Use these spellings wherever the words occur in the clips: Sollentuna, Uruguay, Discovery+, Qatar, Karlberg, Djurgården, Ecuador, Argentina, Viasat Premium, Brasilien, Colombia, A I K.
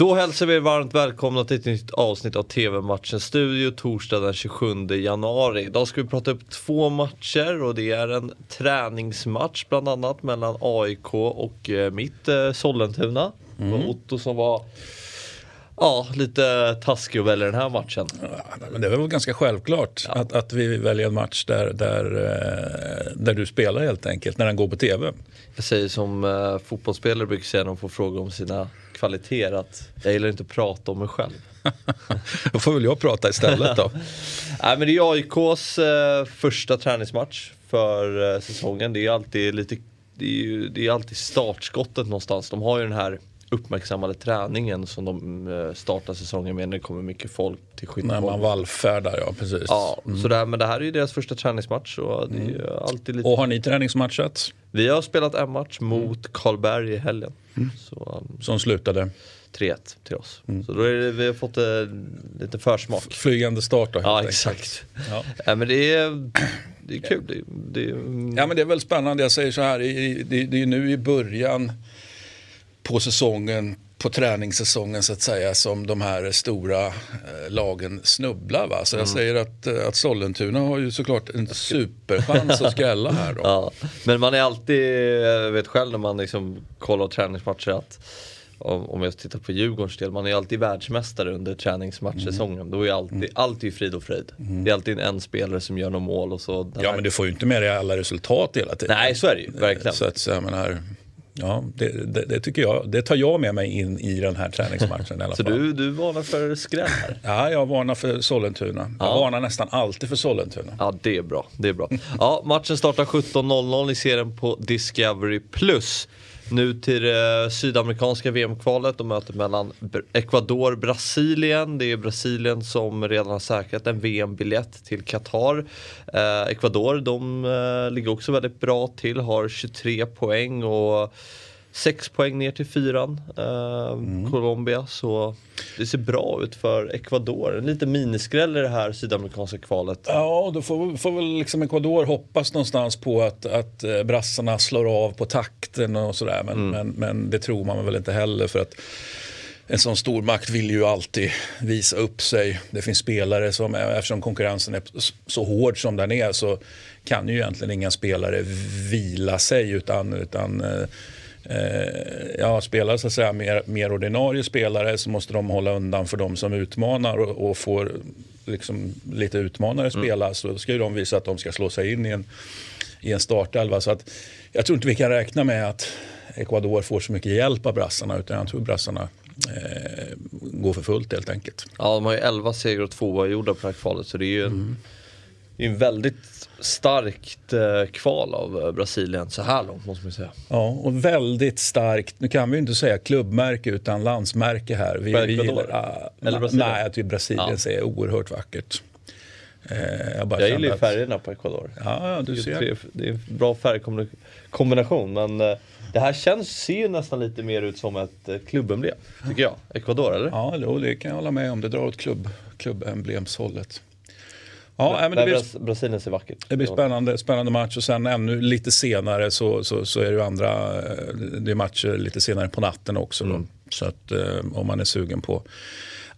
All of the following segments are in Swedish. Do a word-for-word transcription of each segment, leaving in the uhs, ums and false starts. Då hälsar vi varmt välkomna till ett nytt avsnitt av T V-matchens studio torsdag den tjugosjunde januari. Idag ska vi prata upp två matcher och det är en träningsmatch bland annat mellan A I K och eh, mitt eh, Sollentuna. Mm. Och Otto som var ja, lite taskig och väljer den här matchen. Ja, men det var väl ganska självklart ja. att, att vi väljer en match där, där, där du spelar helt enkelt, när den går på T V. Jag säger som eh, fotbollsspelare brukar säga när de får fråga om sina kvaliteter att jag gillar inte att prata om mig själv. Då får väl jag prata istället då. Nej, men det är A I K:s eh, första träningsmatch för eh, säsongen. Det är alltid lite det är, ju, det är alltid startskottet någonstans. De har ju den här uppmärksammade träningen som de startar säsongen med när det kommer mycket folk till skidbanan. När man vallfärdar, ja precis. Ja, mm. så där, men det här är ju deras första träningsmatch och det är mm. ju alltid lite... Och har ni träningsmatchat? Vi har spelat en match mot Karlberg i helgen. Mm. Så, um... som slutade tre ett till oss. Mm. Så då är det, vi har fått eh, lite försmak. F- flygande start då. Ja, exakt. Ja. Ja, men det är... Det är kul. Det, det är... Ja, men det är väl spännande. Jag säger så här, det, det, det är nu i början på säsongen, på träningssäsongen så att säga, som de här stora eh, lagen snubblar va. Så jag mm. säger att, att Sollentuna har ju såklart en superchans att skrälla här då. Ja. Men man är alltid, jag vet själv när man liksom kollar träningsmatcher att om, om jag tittar på Djurgårdens del, man är alltid världsmästare under träningsmatchsäsongen. Mm. Då är alltid, mm. alltid frid och fröjd. Mm. Det är alltid en spelare som gör något mål och så. Ja här... men du får ju inte med dig alla resultat hela tiden. Nej så är det ju, verkligen. Så att så här, men här... Ja, det, det, det tycker jag. Det tar jag med mig in i den här träningsmatchen i alla fall. Så du, du varnar för skräll här? Ja, jag varnar för Sollentuna. Ja. Jag varnar nästan alltid för Sollentuna. Ja, det är bra. Det är bra. Ja, matchen startar sjutton noll noll i serien på Discovery plus. Nu till det sydamerikanska V M-kvalet och mötet mellan Ecuador och Brasilien. Det är Brasilien som redan har säkrat en V M-biljett till Qatar. Eh, Ecuador, de eh, ligger också väldigt bra till, har tjugotre poäng och sex poäng ner till fyran. Eh, mm. Colombia, så det ser bra ut för Ecuador. En lite miniskräll i det här sydamerikanska kvalet. Ja, då får, får väl liksom Ecuador hoppas någonstans på att, att brassarna slår av på takten och sådär. Men, mm. men, men det tror man väl inte heller för att en sån stor makt vill ju alltid visa upp sig. Det finns spelare som, eftersom konkurrensen är så hård som den är så kan ju egentligen inga spelare vila sig utan... utan Ja, spelare så att säga mer, mer ordinarie spelare så måste de hålla undan för de som utmanar och, och får liksom lite utmanare mm. spela så ska ju de visa att de ska slå sig in i en, i en startelva så att jag tror inte vi kan räkna med att Ecuador får så mycket hjälp av brassarna utan jag tror brassarna eh, går för fullt helt enkelt. Ja, de har ju elva seger och två gjorda på det här kvalet så det är ju en, mm. det är en väldigt starkt eh, kval av Brasilien så här långt måste man säga. Ja, och väldigt starkt. Nu kan vi ju inte säga klubbmärke utan landsmärke här. Vi, vi gillar, äh, Eller Brasilien? Nej, jag tycker Brasilien ser ja. oerhört vackert. Eh, jag bara jag gillar ju färgerna på Ecuador. Ja, ja du det ser. Tre, det är en bra färgkombination, men eh, det här känns, ser ju nästan lite mer ut som ett eh, klubbemblem, tycker jag. Ecuador, eller? Ja, då, det kan jag hålla med om. Det drar åt klubb, klubbemblemshållet. Ja, men det blir, Brasilien ser vackert. Det blir spännande, spännande match och sen ännu lite senare så, så, så är det ju andra det är matcher lite senare på natten också. Mm. Så att om man är sugen på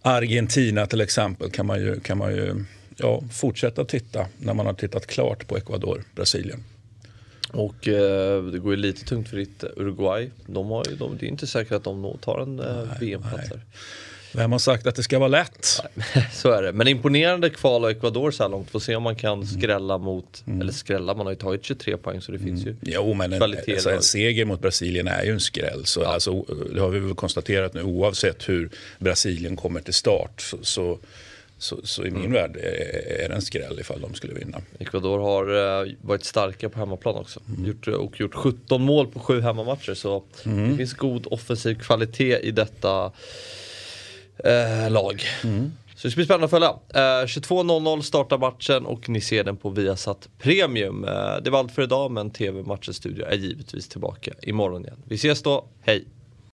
Argentina till exempel kan man ju, kan man ju ja, fortsätta titta när man har tittat klart på Ecuador, Brasilien. Och eh, det går ju lite tungt för ditt Uruguay. De har ju, de, det är inte säkert att de tar en eh, V M-plats här. Vem har sagt att det ska vara lätt? Så är det. Men imponerande kval av Ecuador så här långt. Får se om man kan skrälla mot... Mm. Eller skrälla, man har ju tagit tjugotre poäng så det finns ju mm. jo, men en, alltså, en seger mot Brasilien är ju en skräll. Så, ja. alltså, det har vi väl konstaterat nu. Oavsett hur Brasilien kommer till start så, så, så, så i min mm. värld är, är det en skräll ifall de skulle vinna. Ecuador har uh, varit starka på hemmaplan också. Mm. Gjort, och gjort sjutton mål på sju hemmamatcher. Så mm. det finns god offensiv kvalitet i detta... Eh, lag. Mm. Så det blir spännande att följa. Eh, tjugotvå noll noll startar matchen och ni ser den på Viasat Premium. Eh, det var allt för idag men T V-matchens studio är givetvis tillbaka imorgon igen. Vi ses då. Hej!